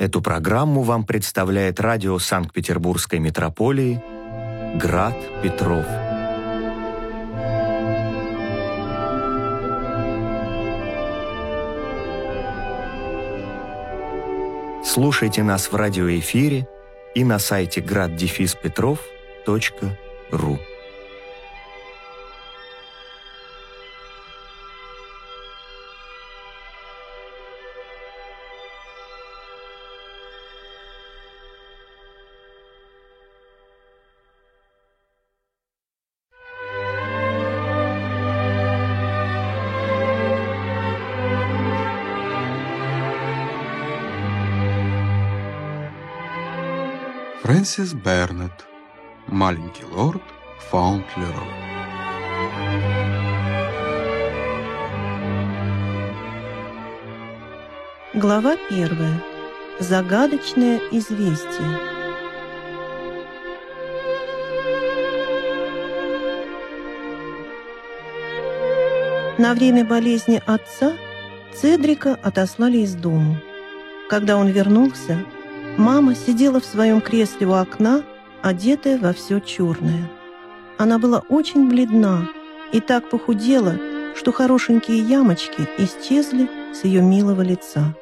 Эту программу вам представляет радио Санкт-Петербургской метрополии «Град Петров». Слушайте нас в радиоэфире и на сайте grad-petrov.ru. Фрэнсис Бернетт. Маленький лорд Фаунтлерой. Глава 1. Загадочное известие. На время болезни отца Седрика отослали из дома. Когда он вернулся, мама сидела в своем кресле у окна, одетая во все черное. Она была очень бледна и так похудела, что хорошенькие ямочки исчезли с ее милого лица.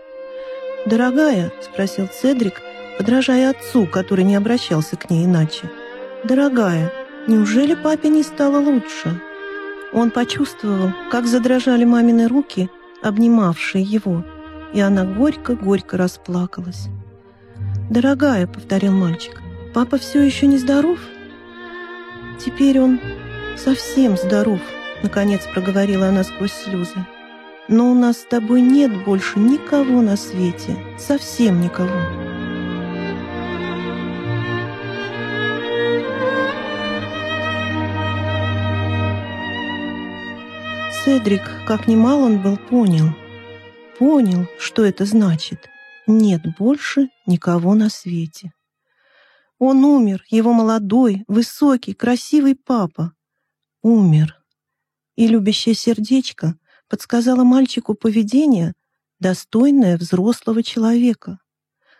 «Дорогая», — спросил Седрик, подражая отцу, который не обращался к ней иначе, «дорогая, неужели папе не стало лучше?» Он почувствовал, как задрожали мамины руки, обнимавшие его, и она горько-горько расплакалась. «Дорогая», — повторил мальчик, — «папа все еще не здоров?» «Теперь он совсем здоров», — наконец проговорила она сквозь слезы. «Но у нас с тобой нет больше никого на свете, совсем никого». Седрик, как ни мал он был, понял, что это значит. Нет больше никого на свете. Он умер, его молодой, высокий, красивый папа. Умер. И любящее сердечко подсказало мальчику поведение, достойное взрослого человека.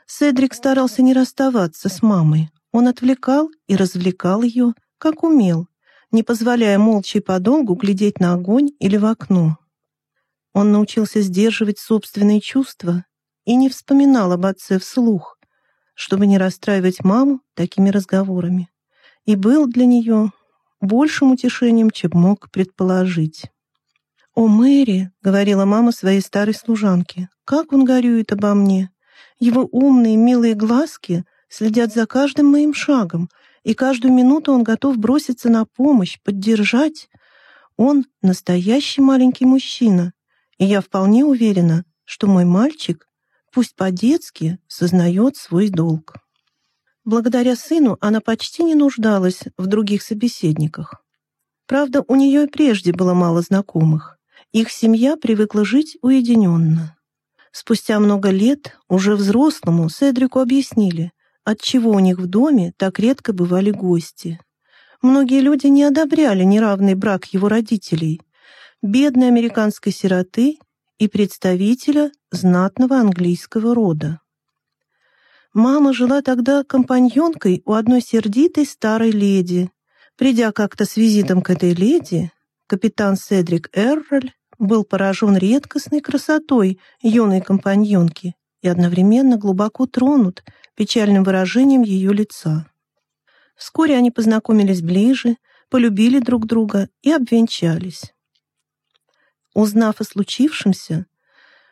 Седрик старался не расставаться с мамой. Он отвлекал и развлекал ее, как умел, не позволяя молча и подолгу глядеть на огонь или в окно. Он научился сдерживать собственные чувства и не вспоминал об отце вслух, чтобы не расстраивать маму такими разговорами, и был для нее большим утешением, чем мог предположить. «О, Мэри», — говорила мама своей старой служанке, — «как он горюет обо мне! Его умные, милые глазки следят за каждым моим шагом, и каждую минуту он готов броситься на помощь, поддержать. Он настоящий маленький мужчина, и я вполне уверена, что мой мальчик пусть по-детски сознает свой долг». Благодаря сыну она почти не нуждалась в других собеседниках. Правда, у нее и прежде было мало знакомых. Их семья привыкла жить уединенно. Спустя много лет уже взрослому Седрику объяснили, отчего у них в доме так редко бывали гости. Многие люди не одобряли неравный брак его родителей, бедной американской сироты и представителя знатного английского рода. Мама жила тогда компаньонкой у одной сердитой старой леди. Придя как-то с визитом к этой леди, капитан Седрик Эрроль был поражен редкостной красотой юной компаньонки и одновременно глубоко тронут печальным выражением ее лица. Вскоре они познакомились ближе, полюбили друг друга и обвенчались. Узнав о случившемся,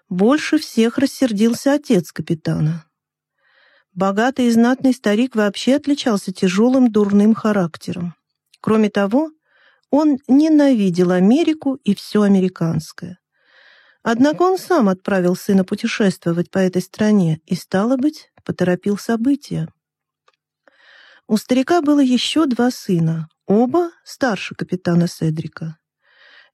больше всех рассердился отец капитана. Богатый и знатный старик вообще отличался тяжелым дурным характером. Кроме того, он ненавидел Америку и все американское. Однако он сам отправил сына путешествовать по этой стране и, стало быть, поторопил события. У старика было еще 2 сына, оба старше капитана Седрика.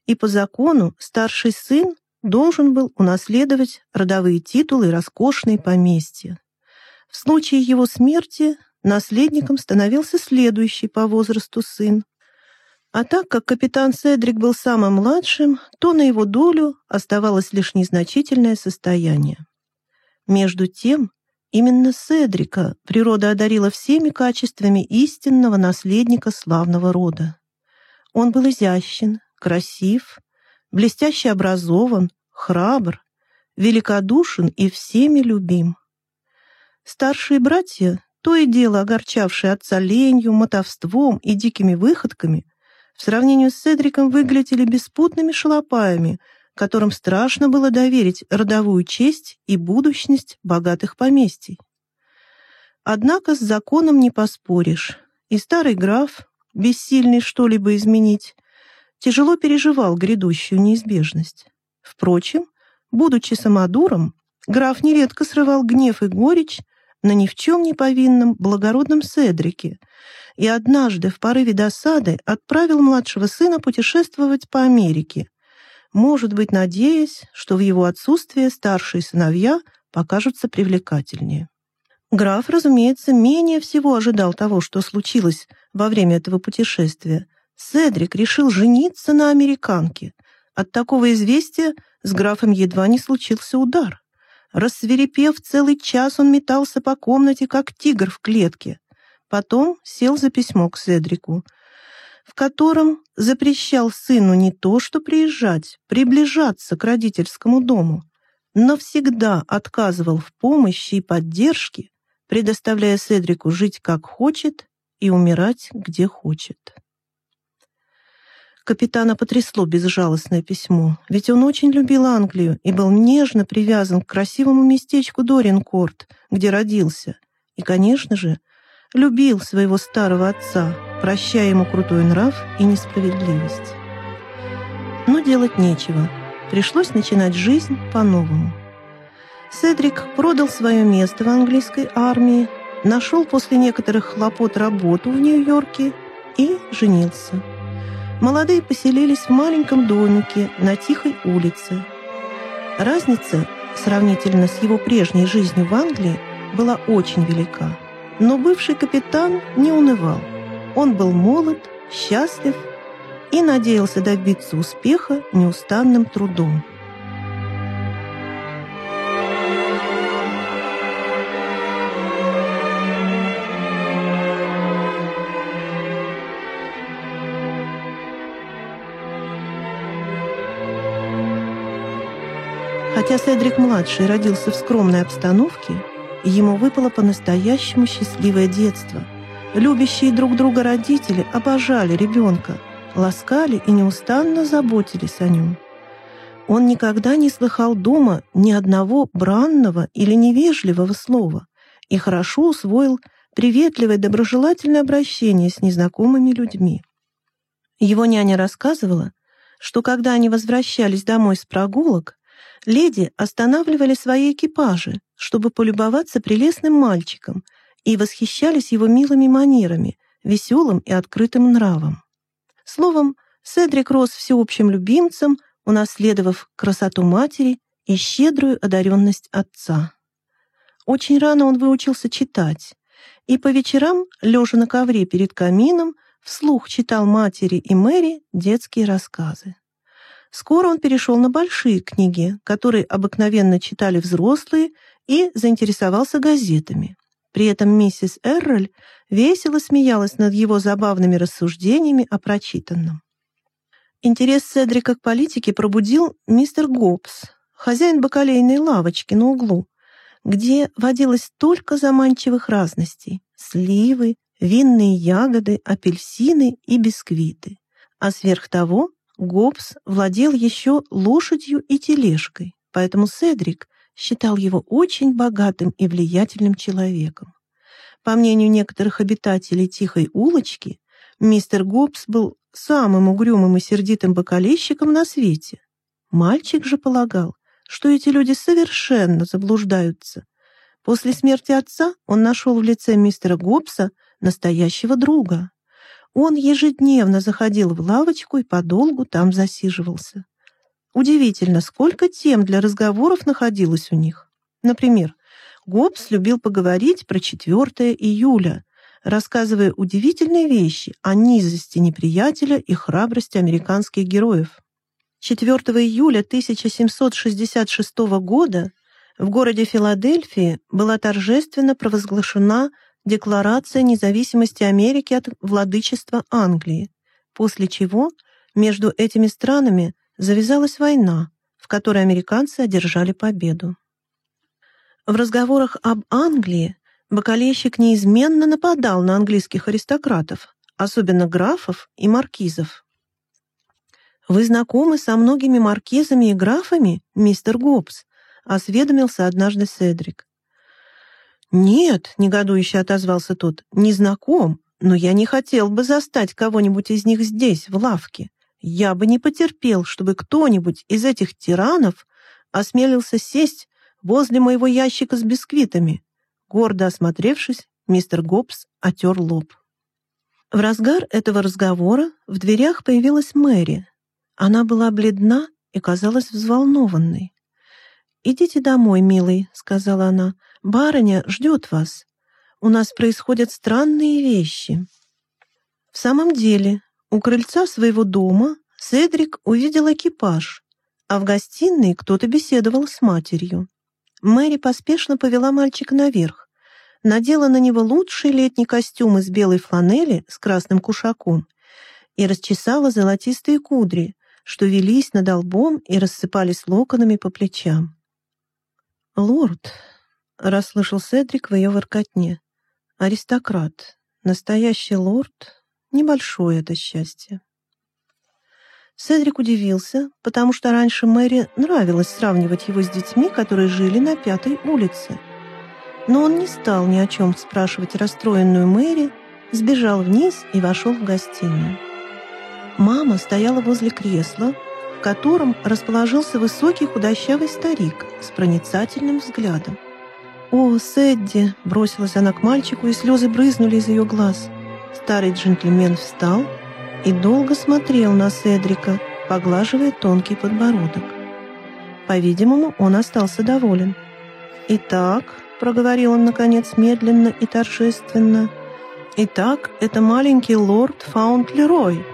И по закону старший сын должен был унаследовать родовые титулы и роскошные поместья. В случае его смерти наследником становился следующий по возрасту сын. А так как капитан Седрик был самым младшим, то на его долю оставалось лишь незначительное состояние. Между тем, Именно Седрика природа одарила всеми качествами истинного наследника славного рода. Он был изящен, красив, блестяще образован, храбр, великодушен и всеми любим. Старшие братья, то и дело огорчавшие отца ленью, мотовством и дикими выходками, в сравнении с Седриком выглядели беспутными шалопаями, которым страшно было доверить родовую честь и будущность богатых поместий. Однако с законом не поспоришь, и старый граф, бессильный что-либо изменить, тяжело переживал грядущую неизбежность. Впрочем, будучи самодуром, граф нередко срывал гнев и горечь на ни в чем не повинном благородном Седрике и однажды в порыве досады отправил младшего сына путешествовать по Америке, может быть, надеясь, что в его отсутствие старшие сыновья покажутся привлекательнее. Граф, разумеется, менее всего ожидал того, что случилось во время этого путешествия. Седрик решил жениться на американке. От такого известия с графом едва не случился удар. Рассвирепев, целый час он метался по комнате, как тигр в клетке. Потом сел за письмо к Седрику, в котором запрещал сыну не то что приезжать, приближаться к родительскому дому, но всегда отказывал в помощи и поддержке, предоставляя Седрику жить как хочет и умирать где хочет. Капитана потрясло безжалостное письмо, ведь он очень любил Англию и был нежно привязан к красивому местечку Доринкорт, где родился, и, конечно же, любил своего старого отца, прощая ему крутой нрав и несправедливость. Но делать нечего, пришлось начинать жизнь по-новому. Седрик продал свое место в английской армии, нашел после некоторых хлопот работу в Нью-Йорке и женился. Молодые поселились в маленьком домике на Тихой улице. Разница, сравнительно с его прежней жизнью в Англии, была очень велика. Но бывший капитан не унывал. Он был молод, счастлив и надеялся добиться успеха неустанным трудом. Хотя Седрик-младший родился в скромной обстановке, ему выпало по-настоящему счастливое детство. Любящие друг друга родители обожали ребенка, ласкали и неустанно заботились о нем. Он никогда не слыхал дома ни одного бранного или невежливого слова и хорошо усвоил приветливое доброжелательное обращение с незнакомыми людьми. Его няня рассказывала, что когда они возвращались домой с прогулок, леди останавливали свои экипажи, чтобы полюбоваться прелестным мальчиком, и восхищались его милыми манерами, веселым и открытым нравом. Словом, Седрик рос всеобщим любимцем, унаследовав красоту матери и щедрую одаренность отца. Очень рано он выучился читать, и по вечерам, лежа на ковре перед камином, вслух читал матери и Мэри детские рассказы. Скоро он перешел на большие книги, которые обыкновенно читали взрослые, и заинтересовался газетами. При этом миссис Эрроль весело смеялась над его забавными рассуждениями о прочитанном. Интерес Седрика к политике пробудил мистер Гоббс, хозяин бакалейной лавочки на углу, где водилось столько заманчивых разностей — сливы, винные ягоды, апельсины и бисквиты. А сверх того Гоббс владел еще лошадью и тележкой, поэтому Седрик считал его очень богатым и влиятельным человеком. По мнению некоторых обитателей Тихой улочки, мистер Гоббс был самым угрюмым и сердитым бакалейщиком на свете. Мальчик же полагал, что эти люди совершенно заблуждаются. После смерти отца он нашел в лице мистера Гоббса настоящего друга. Он ежедневно заходил в лавочку и подолгу там засиживался. Удивительно, сколько тем для разговоров находилось у них. Например, Гоббс любил поговорить про 4 июля, рассказывая удивительные вещи о низости неприятеля и храбрости американских героев. 4 июля 1766 года В городе Филадельфии была торжественно провозглашена Декларация независимости Америки от владычества Англии, после чего между этими странами завязалась война, в которой американцы одержали победу. В разговорах об Англии бакалейщик неизменно нападал на английских аристократов, особенно графов и маркизов. «Вы знакомы со многими маркизами и графами, мистер Гоббс?» — осведомился однажды Седрик. «Нет», — негодующе отозвался тот, — «не знаком, но я не хотел бы застать кого-нибудь из них здесь, в лавке. Я бы не потерпел, чтобы кто-нибудь из этих тиранов осмелился сесть возле моего ящика с бисквитами». Гордо осмотревшись, мистер Гоббс отер лоб. В разгар этого разговора в дверях появилась Мэри. Она была бледна и казалась взволнованной. «Идите домой, милый», — сказала она, — «барыня ждет вас. У нас происходят странные вещи». В самом деле, у крыльца своего дома Седрик увидел экипаж, а в гостиной кто-то беседовал с матерью. Мэри поспешно повела мальчика наверх, надела на него лучший летний костюм из белой фланели с красным кушаком и расчесала золотистые кудри, что велись над лбом и рассыпались локонами по плечам. «Лорд», — расслышал Седрик в ее воркотне, — «аристократ, настоящий лорд, небольшое это счастье». Седрик удивился, потому что раньше Мэри нравилось сравнивать его с детьми, которые жили на Пятой улице. Но он не стал ни о чем спрашивать расстроенную Мэри, сбежал вниз и вошел в гостиную. Мама стояла возле кресла, в котором расположился высокий худощавый старик с проницательным взглядом. «О, Сэдди!» – бросилась она к мальчику, и слезы брызнули из ее глаз. Старый джентльмен встал и долго смотрел на Седрика, поглаживая тонкий подбородок. По-видимому, он остался доволен. «Итак», — проговорил он, наконец, медленно и торжественно, — «итак, это маленький лорд Фаунтлерой,